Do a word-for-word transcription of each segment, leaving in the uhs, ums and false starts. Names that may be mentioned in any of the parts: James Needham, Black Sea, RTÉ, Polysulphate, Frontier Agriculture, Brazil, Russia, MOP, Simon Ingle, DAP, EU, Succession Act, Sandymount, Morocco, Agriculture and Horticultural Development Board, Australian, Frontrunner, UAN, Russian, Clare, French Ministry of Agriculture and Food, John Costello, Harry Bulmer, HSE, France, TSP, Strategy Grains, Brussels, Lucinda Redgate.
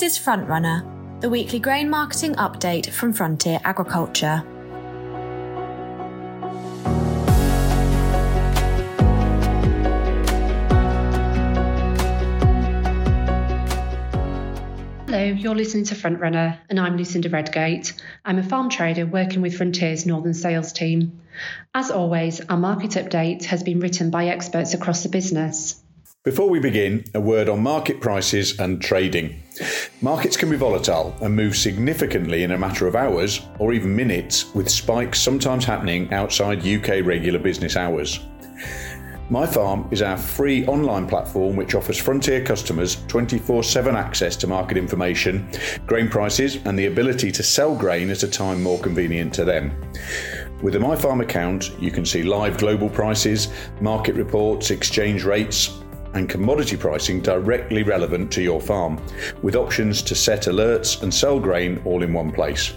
This is Frontrunner, the weekly grain marketing update from Frontier Agriculture. Hello, you're listening to Frontrunner and I'm Lucinda Redgate. I'm a farm trader working with Frontier's Northern Sales team. As always, our market update has been written by experts across the business. Before we begin, a word on market prices and trading. Markets can be volatile and move significantly in a matter of hours or even minutes, with spikes sometimes happening outside U K regular business hours. MyFarm is our free online platform which offers Frontier customers twenty-four seven access to market information, grain prices and the ability to sell grain at a time more convenient to them. With the MyFarm account, you can see live global prices, market reports, exchange rates and commodity pricing directly relevant to your farm, with options to set alerts and sell grain all in one place.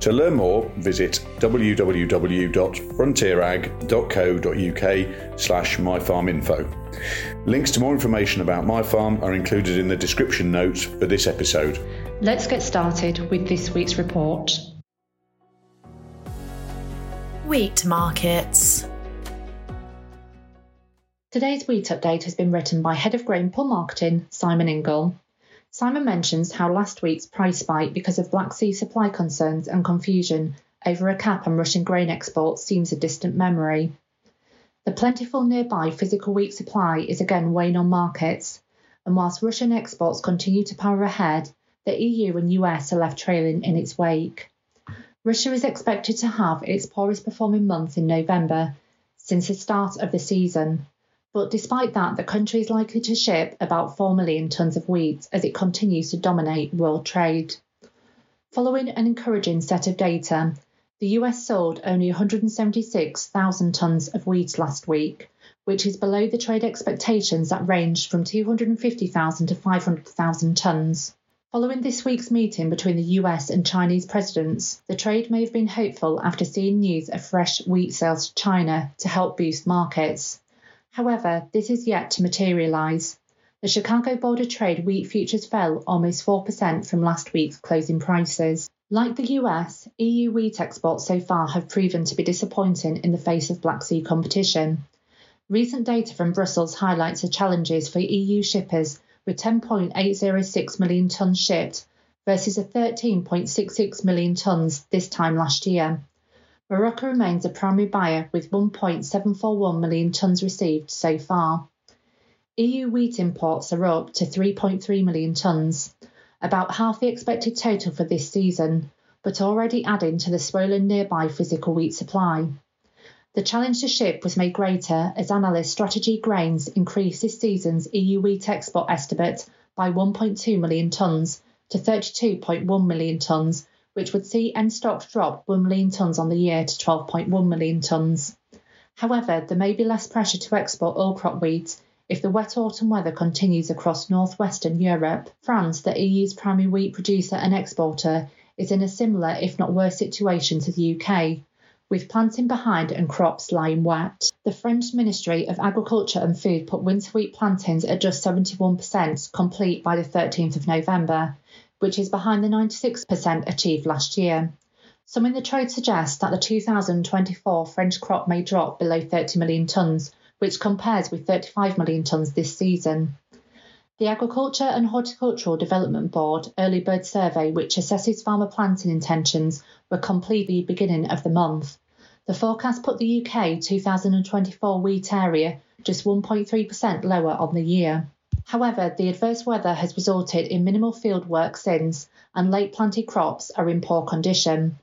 To learn more, visit w w w dot frontier ag dot co dot u k slash my farm info. Links to more information about MyFarm are included in the description notes for this episode. Let's get started with this week's report. Wheat markets. Today's wheat update has been written by Head of Grain Pool Marketing, Simon Ingle. Simon mentions how last week's price spike because of Black Sea supply concerns and confusion over a cap on Russian grain exports seems a distant memory. The plentiful nearby physical wheat supply is again weighing on markets, and whilst Russian exports continue to power ahead, the E U and U S are left trailing in its wake. Russia is expected to have its poorest performing month in November since the start of the season. But despite that, the country is likely to ship about four million tonnes of wheat as it continues to dominate world trade. Following an encouraging set of data, the U S sold only one hundred seventy-six thousand tonnes of wheat last week, which is below the trade expectations that ranged from two hundred fifty thousand to five hundred thousand tonnes. Following this week's meeting between the U S and Chinese presidents, the trade may have been hopeful after seeing news of fresh wheat sales to China to help boost markets. However, this is yet to materialise. The Chicago Board of Trade wheat futures fell almost four percent from last week's closing prices. Like the U S, E U wheat exports so far have proven to be disappointing in the face of Black Sea competition. Recent data from Brussels highlights the challenges for E U shippers, with ten point eight oh six million tonnes shipped versus a thirteen point six six million tonnes this time last year. Morocco remains a primary buyer with one point seven four one million tonnes received so far. E U wheat imports are up to three point three million tonnes, about half the expected total for this season, but already adding to the swollen nearby physical wheat supply. The challenge to ship was made greater as analyst Strategy Grains increased this season's E U wheat export estimate by one point two million tonnes to thirty-two point one million tonnes, which would see end stocks drop one million tonnes on the year to twelve point one million tonnes. However, there may be less pressure to export all crop wheat if the wet autumn weather continues across northwestern Europe. France, the E U's primary wheat producer and exporter, is in a similar, if not worse, situation to the U K, with planting behind and crops lying wet. The French Ministry of Agriculture and Food put winter wheat plantings at just seventy-one percent complete by the thirteenth of November, which is behind the ninety-six percent achieved last year. Some in the trade suggest that the two thousand twenty-four French crop may drop below thirty million tonnes, whiwhich compares with thirty-five million tonnes this season. The Agriculture and Horticultural Development Board early bird survey, which assesses farmer planting intentions, were complete at the beginning of the month. The forecast put the U K two thousand twenty-four wheat area just one point three percent lower on the year. However, the adverse weather has resulted in minimal field work since, and late planted crops are in poor condition.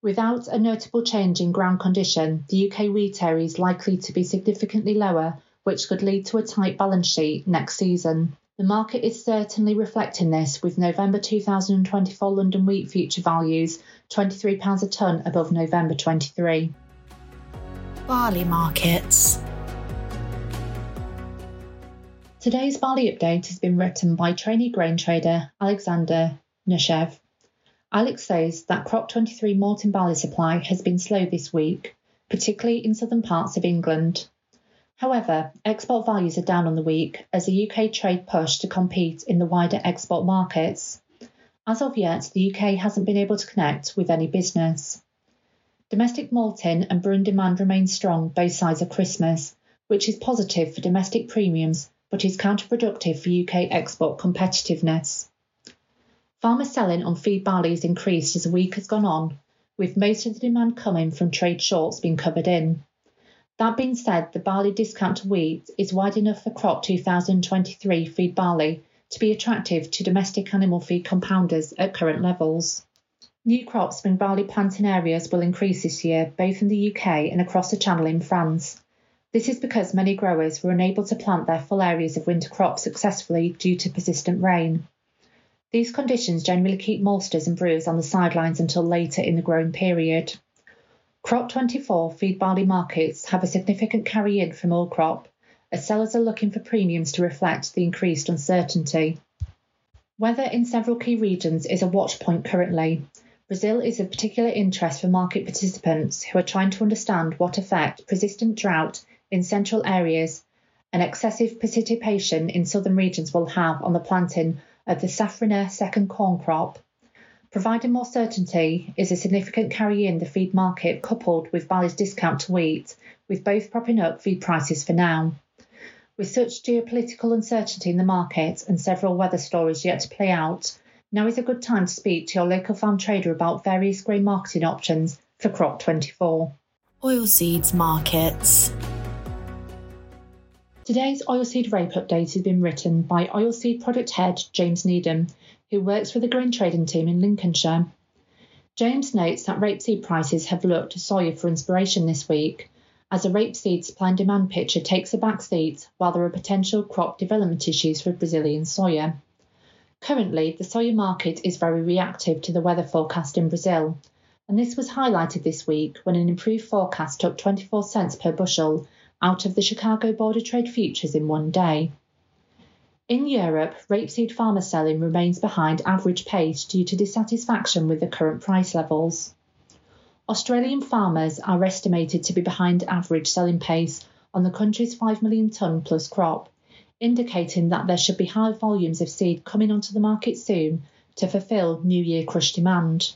Without a notable change in ground condition, the U K wheat area is likely to be significantly lower, which could lead to a tight balance sheet next season. The market is certainly reflecting this, with November two thousand twenty-four London wheat future values twenty-three pounds a tonne above November twenty-three. Barley markets. Today's barley update has been written by trainee grain trader Alexander Neshev. Alex says that Crop twenty-three malting barley supply has been slow this week, particularly in southern parts of England. However, export values are down on the week as the U K trade push to compete in the wider export markets. As of yet, the U K hasn't been able to connect with any business. Domestic malting and brewing demand remain strong both sides of Christmas, which is positive for domestic premiums but is counterproductive for U K export competitiveness. Farmer selling on feed barley has increased as the week has gone on, with most of the demand coming from trade shorts being covered in. That being said, the barley discount to wheat is wide enough for crop two thousand twenty-three feed barley to be attractive to domestic animal feed compounders at current levels. New crop spring barley planting areas will increase this year, both in the U K and across the Channel in France. This is because many growers were unable to plant their full areas of winter crops successfully due to persistent rain. These conditions generally keep maltsters and brewers on the sidelines until later in the growing period. Crop twenty-four feed barley markets have a significant carry-in from all crop, as sellers are looking for premiums to reflect the increased uncertainty. Weather in several key regions is a watch point currently. Brazil is of particular interest for market participants who are trying to understand what effect persistent drought in central areas and excessive precipitation in southern regions will have on the planting of the Safrinha second corn crop. Providing more certainty is a significant carry in the feed market coupled with barley's discount to wheat, with both propping up feed prices for now. With such geopolitical uncertainty in the market and several weather stories yet to play out, now is a good time to speak to your local farm trader about various grain marketing options for Crop twenty-four. Oilseeds markets. Today's oilseed rape update has been written by oilseed product head James Needham, who works for the grain trading team in Lincolnshire. James notes that rapeseed prices have looked to soya for inspiration this week, as the rapeseed supply and demand picture takes a back seat while there are potential crop development issues for Brazilian soya. Currently, the soya market is very reactive to the weather forecast in Brazil, and this was highlighted this week when an improved forecast took twenty-four cents per bushel out of the Chicago Board of Trade futures in one day. In Europe, rapeseed farmer selling remains behind average pace due to dissatisfaction with the current price levels. Australian farmers are estimated to be behind average selling pace on the country's five million tonne plus crop, indicating that there should be high volumes of seed coming onto the market soon to fulfil New Year crush demand.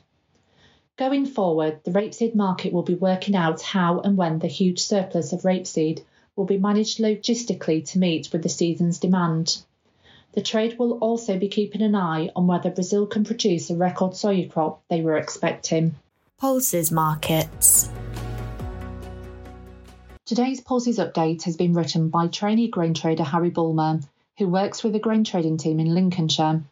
Going forward, the rapeseed market will be working out how and when the huge surplus of rapeseed will be managed logistically to meet with the season's demand. The trade will also be keeping an eye on whether Brazil can produce a record soya crop they were expecting. Pulses markets. Today's Pulses update has been written by trainee grain trader Harry Bulmer, who works with the grain trading team in Lincolnshire.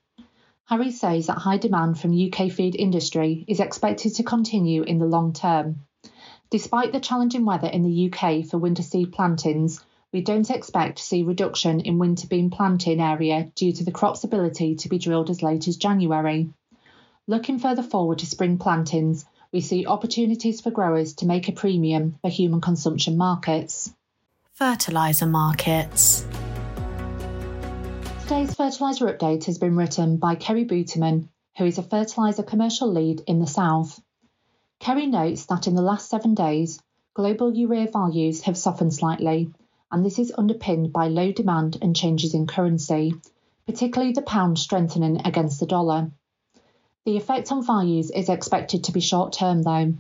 Harry says that high demand from U K feed industry is expected to continue in the long term. Despite the challenging weather in the U K for winter seed plantings, we don't expect to see reduction in winter bean planting area due to the crop's ability to be drilled as late as January. Looking further forward to spring plantings, we see opportunities for growers to make a premium for human consumption markets. Fertiliser markets. Today's fertiliser update has been written by Kerry Booteman, who is a fertiliser commercial lead in the South. Kerry notes that in the last seven days, global urea values have softened slightly, and this is underpinned by low demand and changes in currency, particularly the pound strengthening against the dollar. The effect on values is expected to be short-term though,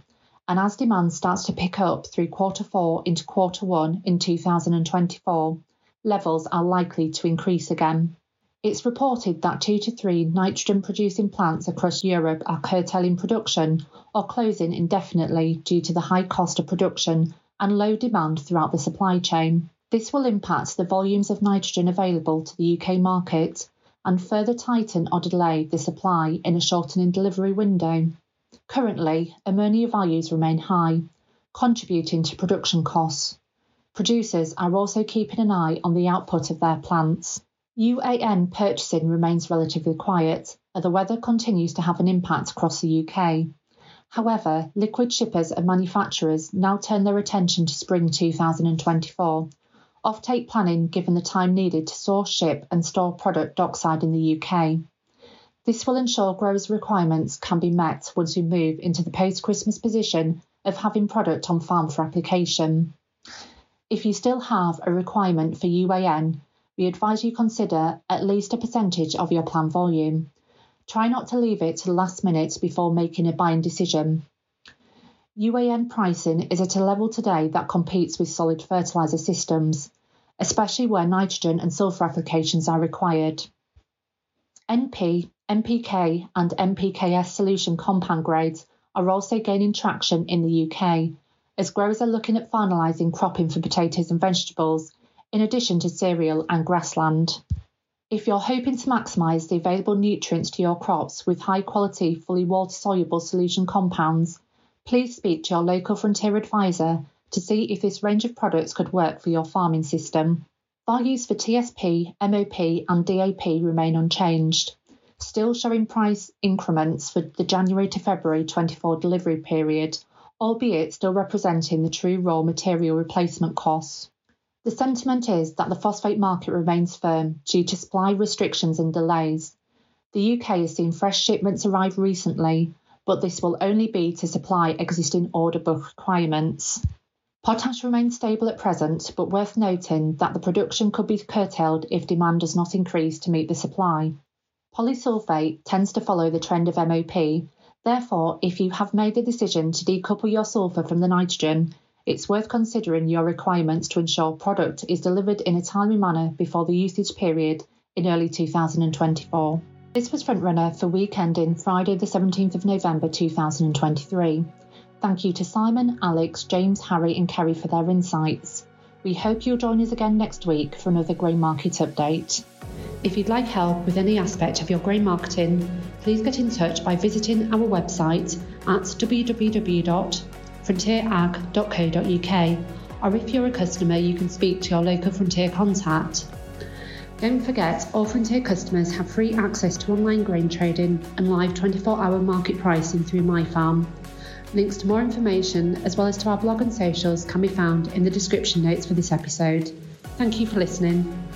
and as demand starts to pick up through quarter four into quarter one in two thousand twenty-four, levels are likely to increase again. It's reported that two to three nitrogen-producing plants across Europe are curtailing production or closing indefinitely due to the high cost of production and low demand throughout the supply chain. This will impact the volumes of nitrogen available to the U K market and further tighten or delay the supply in a shortening delivery window. Currently, ammonia values remain high, contributing to production costs. Producers are also keeping an eye on the output of their plants. U A N purchasing remains relatively quiet, as the weather continues to have an impact across the U K. However, liquid shippers and manufacturers now turn their attention to spring two thousand twenty-four, offtake planning given the time needed to source, ship and store product dockside in the U K. This will ensure growers' requirements can be met once we move into the post-Christmas position of having product on farm for application. If you still have a requirement for U A N, we advise you consider at least a percentage of your plan volume. Try not to leave it to the last minute before making a buying decision. U A N pricing is at a level today that competes with solid fertiliser systems, especially where nitrogen and sulphur applications are required. N P, N P K and N P K S solution compound grades are also gaining traction in the U K, as growers are looking at finalising cropping for potatoes and vegetables, in addition to cereal and grassland. If you're hoping to maximise the available nutrients to your crops with high-quality, fully water-soluble solution compounds, please speak to your local Frontier advisor to see if this range of products could work for your farming system. Values for T S P, M O P and D A P remain unchanged, still showing price increments for the January to February twenty-four delivery period, albeit still representing the true raw material replacement costs. The sentiment is that the phosphate market remains firm due to supply restrictions and delays. The U K has seen fresh shipments arrive recently, but this will only be to supply existing order book requirements. Potash remains stable at present, but worth noting that the production could be curtailed if demand does not increase to meet the supply. Polysulphate tends to follow the trend of M O P, therefore if you have made the decision to decouple your sulphur from the nitrogen, it's worth considering your requirements to ensure product is delivered in a timely manner before the usage period in early two thousand twenty-four. This was Frontrunner for week ending Friday the seventeenth of November two thousand twenty-three. Thank you to Simon, Alex, James, Harry and Kerry for their insights. We hope you'll join us again next week for another grain market update. If you'd like help with any aspect of your grain marketing, please get in touch by visiting our website at w w w dot frontier ag dot co dot u k, or if you're a customer you can speak to your local Frontier contact. Don't forget, all Frontier customers have free access to online grain trading and live twenty-four hour market pricing through MyFarm. Links to more information, as well as to our blog and socials, can be found in the description notes for this episode. Thank you for listening.